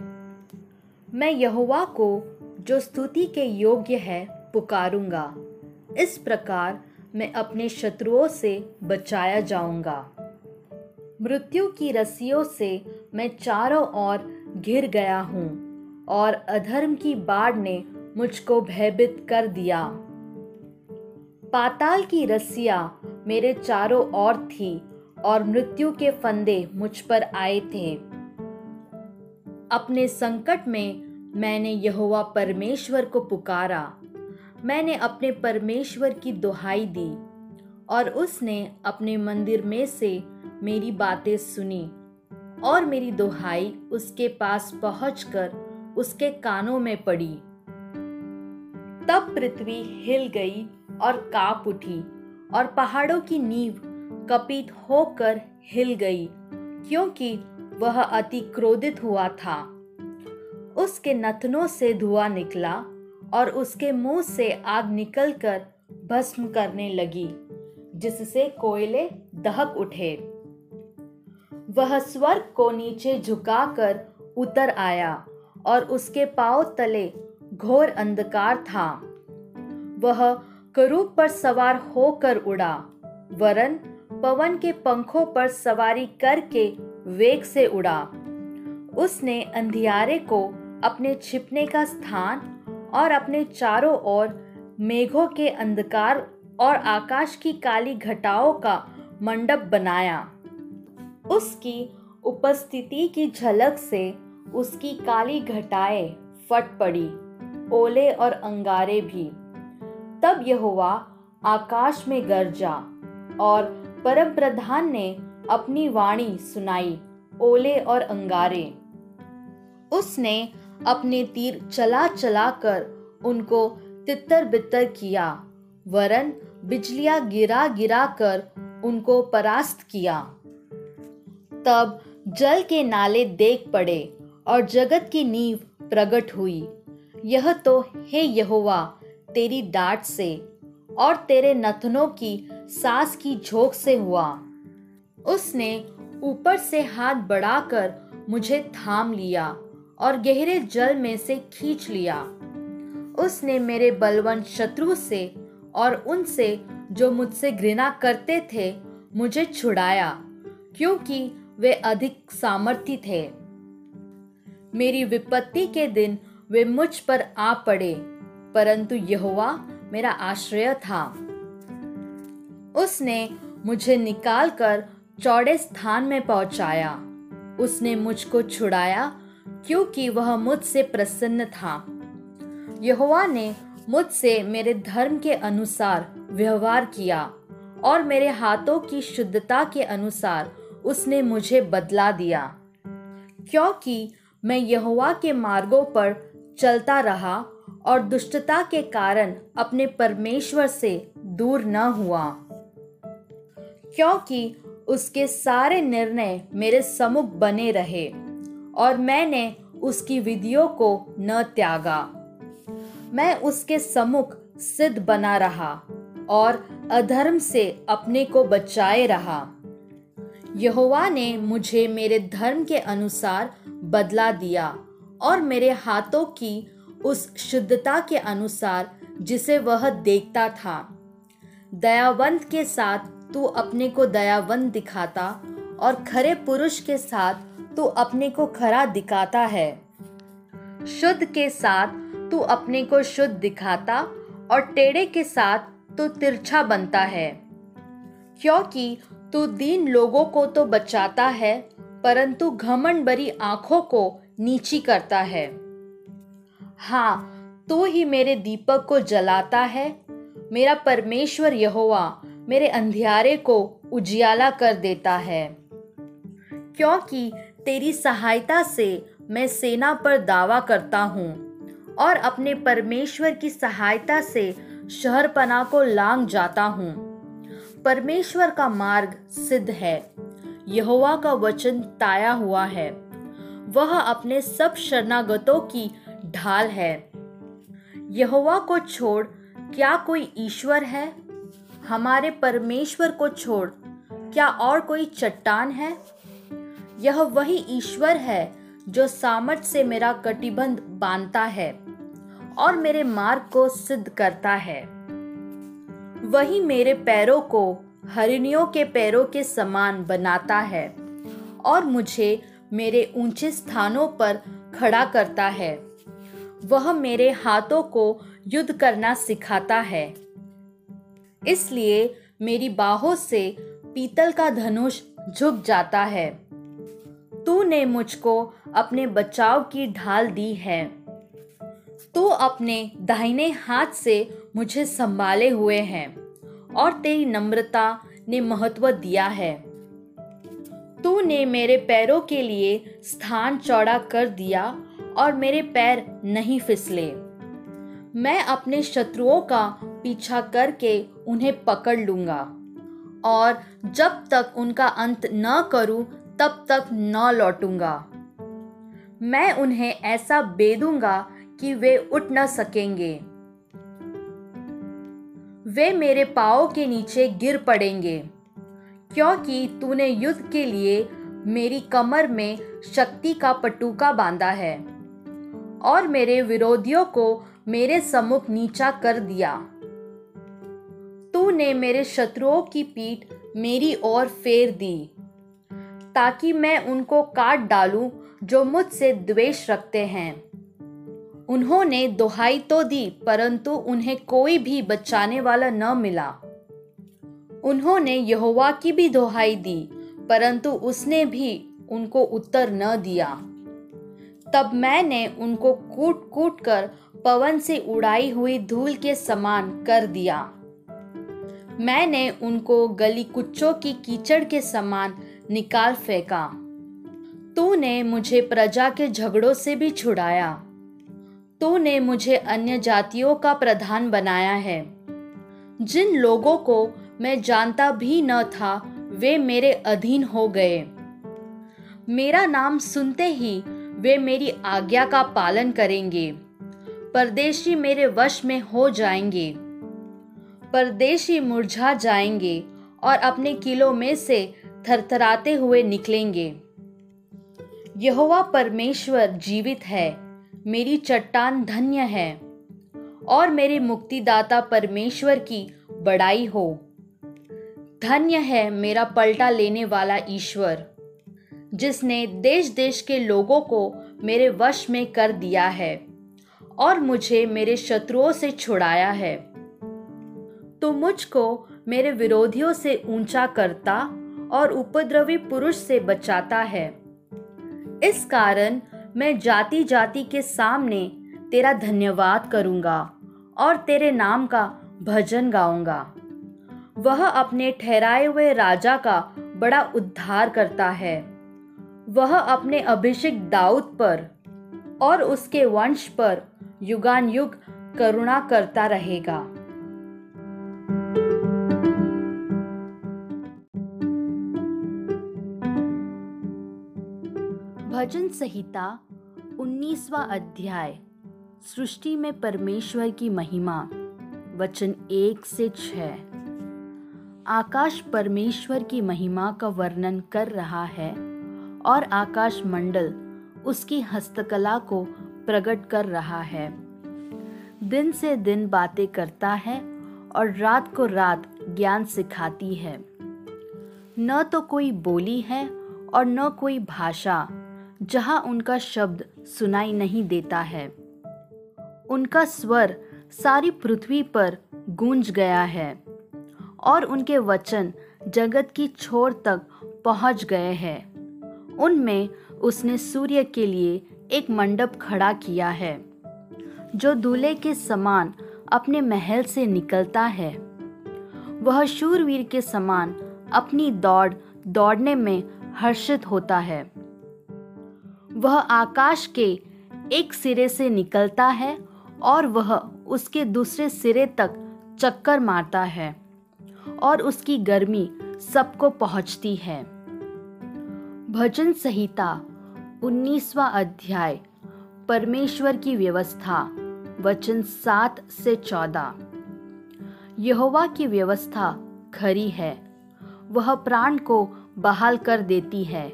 मैं यहोवा को जो स्तुति के योग्य है पुकारूंगा। इस प्रकार मैं अपने शत्रुओं से बचाया जाऊंगा। मृत्यु की रस्सियों से मैं चारों ओर घिर गया हूँ और अधर्म की बाढ़ ने मुझको भयभीत कर दिया। पाताल की रस्सियाँ मेरे चारों ओर थी और मृत्यु के फंदे मुझ पर आए थे। अपने संकट में मैंने यहोवा परमेश्वर को पुकारा, मैंने अपने परमेश्वर की दुहाई दी और उसने अपने मंदिर में से मेरी बातें सुनी और मेरी दुहाई उसके पास पहुंचकर उसके कानों में पड़ी। तब पृथ्वी हिल गई और कांप उठी और पहाड़ों की नींव कपित होकर हिल गई, क्योंकि वह अति क्रोधित हुआ था। उसके नथनों से धुआं निकला और उसके मुंह से आग निकलकर भस्म करने लगी, जिससे कोयले दहक उठे। वह स्वर्ग को नीचे झुकाकर उतर आया और उसके पांव तले घोर अंधकार था। वह करूब पर सवार होकर उड़ा, वरन पवन के पंखों पर सवारी करके वेग से उड़ा। उसने अंधियारे को अपने छिपने का स्थान और अपने चारों ओर मेघों के अंधकार और आकाश की काली घटाओं का मंडप बनाया। उसकी उपस्थिति की झलक से उसकी काली घटाएं फट पड़ी, ओले और अंगारे भी। तब यहोवा आकाश में गरजा और परम प्रधान ने अपनी वाणी सुनाई, ओले और अंगारे। उसने अपने तीर चला चला कर उनको तितर बितर किया, वरन बिजलियां गिरा गिरा कर उनको परास्त किया। तब जल के नाले देख पड़े और जगत की नींव प्रकट हुई। यह तो हे यहोवा तेरी डांट से और तेरे नथनों की सांस की झोंक से हुआ। उसने ऊपर से हाथ बढ़ाकर मुझे थाम लिया और गहरे जल में से खींच लिया। उसने मेरे बलवान शत्रु से और उनसे जो मुझसे घृणा करते थे मुझे छुड़ाया, क्योंकि वे अधिक सामर्थी थे। मेरी विपत्ति के दिन वे मुझ पर आ पड़े, परंतु यहोवा मेरा आश्रय था। उसने मुझे निकालकर चौड़े स्थान में पहुंचाया। उसने मुझको छुड़ाया, क्योंकि वह मुझसे प्रसन्न था। यहोवा ने मुझसे मेरे धर्म के अनुसार व्यवहार किया और मेरे हाथों की शुद्धता के अनुसार उसने मुझे बदला दिया। क्योंकि मैं यहोवा के मार्गों पर चलता रहा और दुष्टता के कारण अपने परमेश्वर से दूर न हुआ, क्योंकि उसके सारे निर्णय मेरे सम्मुख बने रहे और मैंने उसकी विधियों को न त्यागा। मैं उसके सम्मुख सिद्ध बना रहा और अधर्म से अपने को बचाए रहा। यहोवा ने मुझे मेरे धर्म के अनुसार बदला दिया और मेरे हाथों की उस शुद्धता के अनुसार जिसे वह देखता था। दयावंत के साथ तू अपने को दयावंत दिखाता और खरे पुरुष के साथ तू अपने को खरा दिखाता है। शुद्ध के साथ तू अपने को शुद्ध दिखाता और टेढ़े के साथ तू तिरछा बनता है। क्योंकि तू दीन लोगों को तो बचाता है, परंतु घमंड भरी आँखों को नीची करता है। हाँ, तू ही मेरे दीपक को जलाता है। मेरा परमेश्वर यहोवा मेरे अंधियारे को उजियाला कर देता है। क्योंकि तेरी सहायता से मैं सेना पर दावा करता हूँ और अपने परमेश्वर की सहायता से शहरपनाह को लांग जाता हूँ। परमेश्वर का मार्ग सिद्ध है, यहोवा का वचन ताया हुआ है। वह अपने सब शरणागतों की ढाल है। यहोवा को छोड़ क्या कोई ईश्वर है? हमारे परमेश्वर को छोड़ क्या और कोई चट्टान है? यह वही ईश्वर है जो सामर्थ से मेरा कटिबंध बांधता है और मेरे मार्ग को सिद्ध करता है। वही मेरे पैरों को हरिणियों के पैरों के समान बनाता है और मुझे मेरे ऊंचे स्थानों पर खड़ा करता है। वह मेरे हाथों को युद्ध करना सिखाता है। इसलिए मेरी बाहों से पीतल का धनुष झुक जाता है। तूने मुझको अपने बचाव की ढाल दी है। तू अपने दाहिने हाथ से मुझे संभाले हुए है और तेरी नम्रता ने महत्व दिया है। तूने मेरे पैरों के लिए स्थान चौड़ा कर दिया और मेरे पैर नहीं फिसले। मैं अपने शत्रुओं का पीछा करके उन्हें पकड़ लूँगा और जब तक उनका अंत न करूं तब तक न लौटूंगा। मैं उन्हें ऐसा बेदूंगा कि वे उठ न सकेंगे। वे मेरे पांव के नीचे गिर पड़ेंगे, क्योंकि तूने युद्ध के लिए मेरी कमर में शक्ति का पटुका बांधा है और मेरे विरोधियों को मेरे सम्मुख नीचा कर दिया। तूने मेरे शत्रुओं की पीठ मेरी ओर फेर दी, ताकि मैं उनको काट डालूं जो मुझसे द्वेष रखते हैं। उन्होंने दुहाई तो दी, परंतु उन्हें कोई भी बचाने वाला न मिला। उन्होंने यहोवा की भी दुहाई दी, परंतु उसने भी उनको उत्तर न दिया। तब मैंने उनको कूट कूट कर पवन से उड़ाई हुई धूल के समान कर दिया। मैंने उनको गली कुच्चों की कीचड़ के समान निकाल फेंका। तूने मुझे प्रजा के झगड़ों से भी छुड़ाया। तूने मुझे अन्य जातियों का प्रधान बनाया है। जिन लोगों को मैं जानता भी न था, वे मेरे अधीन हो गए। मेरा नाम सुनते ही वे मेरी आज्ञा का पालन करेंगे। परदेशी मेरे वश में हो जाएंगे। परदेशी मुरझा जाएंगे और अपने किलों में से थरथराते हुए निकलेंगे। यहोवा परमेश्वर जीवित है, मेरी चट्टान धन्य है, और मेरे मुक्तिदाता परमेश्वर की बड़ाई हो। धन्य है मेरा पलटा लेने वाला ईश्वर, जिसने देश देश के लोगों को मेरे वश में कर दिया है और मुझे मेरे शत्रुओं से छुड़ाया है। तो मुझको मेरे विरोधियों से ऊंचा करता और उपद्रवी पुरुष से बचाता है। इस कारण मैं जाति जाति के सामने तेरा धन्यवाद करूंगा और तेरे नाम का भजन गाऊंगा। वह अपने ठहराए हुए राजा का बड़ा उद्धार करता है। वह अपने अभिषिक्त दाऊद पर और उसके वंश पर युगान युग करुणा करता रहेगा। भजन संहिता उन्नीसवां अध्याय। सृष्टि में परमेश्वर की महिमा। वचन एक से छः। आकाश परमेश्वर की महिमा का वर्णन कर रहा है और आकाश मंडल उसकी हस्तकला को प्रकट कर रहा है। दिन से दिन बातें करता है और रात को रात ज्ञान सिखाती है। न तो कोई बोली है और न कोई भाषा जहाँ उनका शब्द सुनाई नहीं देता है। उनका स्वर सारी पृथ्वी पर गूंज गया है और उनके वचन जगत की छोर तक पहुँच गए हैं। उनमें उसने सूर्य के लिए एक मंडप खड़ा किया है, जो दूल्हे के समान अपने महल से निकलता है। वह शूरवीर के समान अपनी दौड़ दौड़ने में हर्षित होता है। वह आकाश के एक सिरे से निकलता है और वह उसके दूसरे सिरे तक चक्कर मारता है और उसकी गर्मी सबको पहुंचती है। भजन संहिता उन्नीसवां अध्याय। परमेश्वर की व्यवस्था। वचन सात से चौदह। यहोवा की व्यवस्था खरी है, वह प्राण को बहाल कर देती है।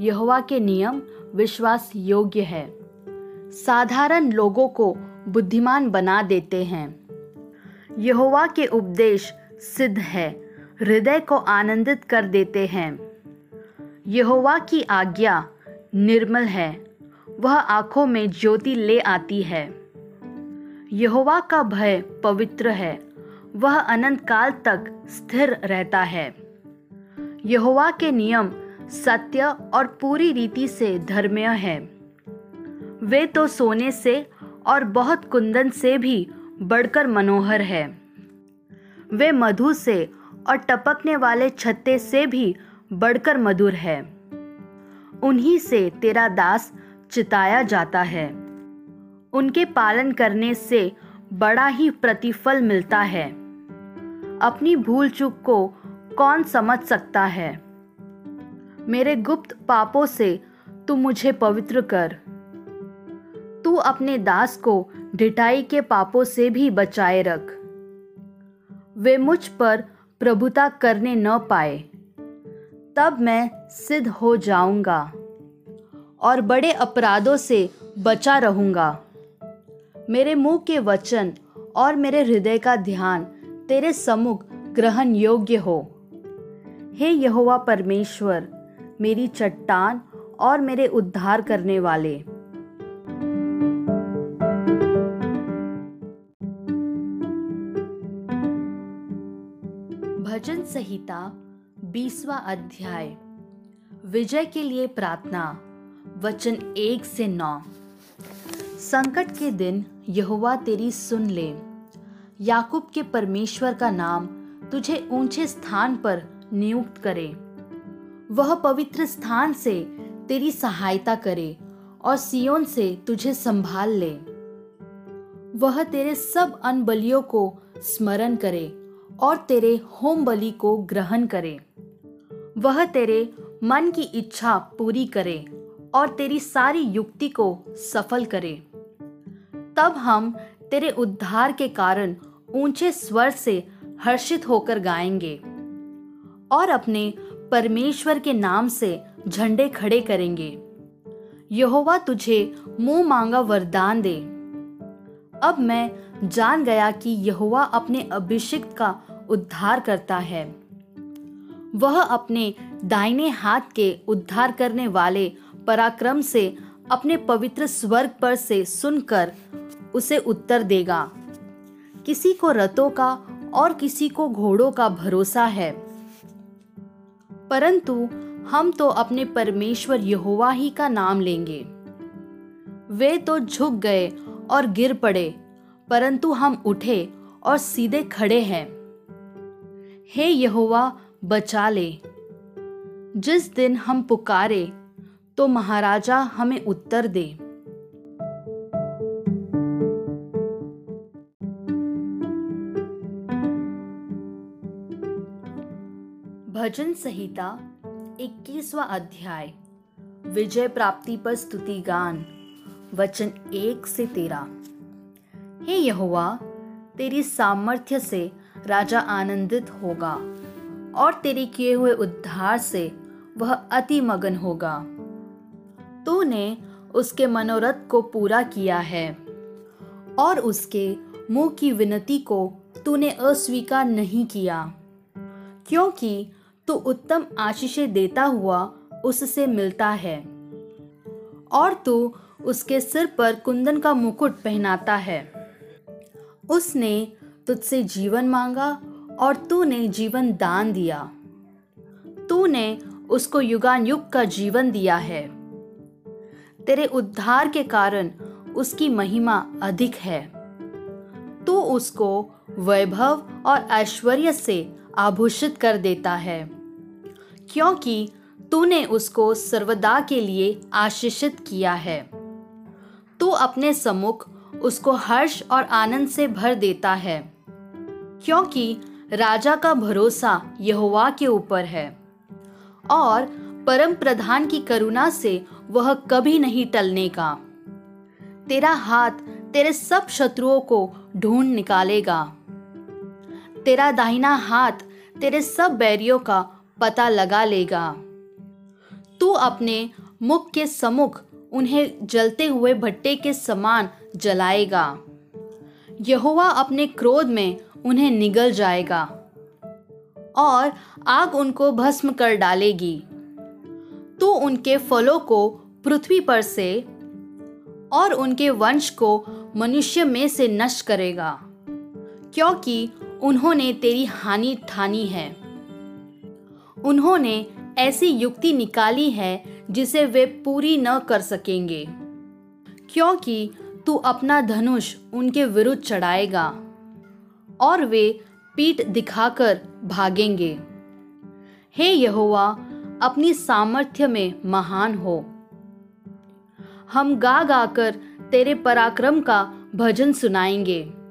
यहोवा के नियम विश्वास योग्य है, साधारण लोगों को बुद्धिमान बना देते हैं। यहोवा के उपदेश सिद्ध है, हृदय को आनंदित कर देते हैं। यहोवा की आज्ञा निर्मल है, वह आँखों में ज्योति ले आती है। यहोवा का भय पवित्र है, वह अनंत काल तक स्थिर रहता है। यहोवा के नियम सत्य और पूरी रीति से धर्मीय है। वे तो सोने से और बहुत कुंदन से भी बढ़कर मनोहर है। वे मधु से और टपकने वाले छत्ते से भी बढ़कर मधुर है। उन्हीं से तेरा दास चिताया जाता है। उनके पालन करने से बड़ा ही प्रतिफल मिलता है। अपनी भूल चूक को कौन समझ सकता है? मेरे गुप्त पापों से तू मुझे पवित्र कर। तू अपने दास को ढिठाई के पापों से भी बचाए रख। वे मुझ पर प्रभुता करने न पाए, तब मैं सिद्ध हो जाऊंगा और बड़े अपराधों से बचा रहूंगा। मेरे मुंह के वचन और मेरे हृदय का ध्यान तेरे सम्मुख ग्रहण योग्य हो। हे यहोवा परमेश्वर, मेरी चट्टान और मेरे उद्धार करने वाले। भजन संहिता बीसवां अध्याय। विजय के लिए प्रार्थना। वचन एक से नौ। संकट के दिन यहोवा तेरी सुन ले। याकूब के परमेश्वर का नाम तुझे ऊंचे स्थान पर नियुक्त करे। वह पवित्र स्थान से तेरी सहायता करे और सिय्योन से तुझे संभाल ले। वह तेरे सब अनबलियों को स्मरण करे और तेरे होम बलि को ग्रहण करे। वह तेरे मन की इच्छा पूरी करे और तेरी सारी युक्ति को सफल करे। तब हम तेरे उद्धार के कारण ऊंचे स्वर से हर्षित होकर गाएंगे और अपने परमेश्वर के नाम से झंडे खड़े करेंगे। यहोवा तुझे मुंह मांगा वरदान दे। अब मैं जान गया कि यहोवा अपने अभिषिक्त का उद्धार करता है। वह अपने दाहिने हाथ के उद्धार करने वाले पराक्रम से अपने पवित्र स्वर्ग पर से सुनकर उसे उत्तर देगा। किसी को रथों का और किसी को घोड़ों का भरोसा है, परंतु हम तो अपने परमेश्वर यहोवा ही का नाम लेंगे। वे तो झुक गए और गिर पड़े, परंतु हम उठे और सीधे खड़े हैं। हे यहोवा, बचा ले। जिस दिन हम पुकारे तो महाराजा हमें उत्तर दे। भजन संहिता इक्कीसवां अध्याय। विजय प्राप्ति पर स्तुति गान। वचन एक से तेरा। हे यहोवा, तेरी सामर्थ्य से राजा आनंदित होगा और तेरे किए हुए उद्धार से वह अति मगन होगा। तूने उसके मनोरथ को पूरा किया है और उसके मुंह की विनती को तूने अस्वीकार नहीं किया, क्योंकि तू उत्तम आशीषें देता हुआ उससे मिलता है और तू उसके सिर पर कुंदन का मुकुट पहनाता है। उसने तुझसे जीवन मांगा और तूने जीवन दान दिया। तूने उसको युगानुयुग का जीवन दिया है। तेरे उद्धार के कारण उसकी महिमा अधिक है। तू उसको वैभव और ऐश्वर्य से आभूषित कर देता है, क्योंकि तूने उसको सर्वदा के लिए आशीषित किया है। तू अपने सम्मुख उसको हर्ष और आनंद से भर देता है, क्योंकि राजा का भरोसा यहोवा के ऊपर है और परम प्रधान की करुणा से वह कभी नहीं टलने का। तेरा हाथ तेरे सब शत्रुओं को ढूंढ निकालेगा। तेरा दाहिना हाथ तेरे सब बैरियों का पता लगा लेगा। तू अपने मुख के सम्मुख उन्हें जलते हुए भट्टे के समान जलाएगा। यहोवा अपने क्रोध में उन्हें निगल जाएगा और आग उनको भस्म कर डालेगी। तू उनके फलों को पृथ्वी पर से और उनके वंश को मनुष्य में से नष्ट करेगा, क्योंकि उन्होंने तेरी हानि ठानी है। उन्होंने ऐसी युक्ति निकाली है जिसे वे पूरी न कर सकेंगे, क्योंकि तू अपना धनुष उनके विरुद्ध चढ़ाएगा और वे पीठ दिखाकर भागेंगे। हे यहोवा, अपनी सामर्थ्य में महान हो। हम गा गाकर तेरे पराक्रम का भजन सुनाएंगे।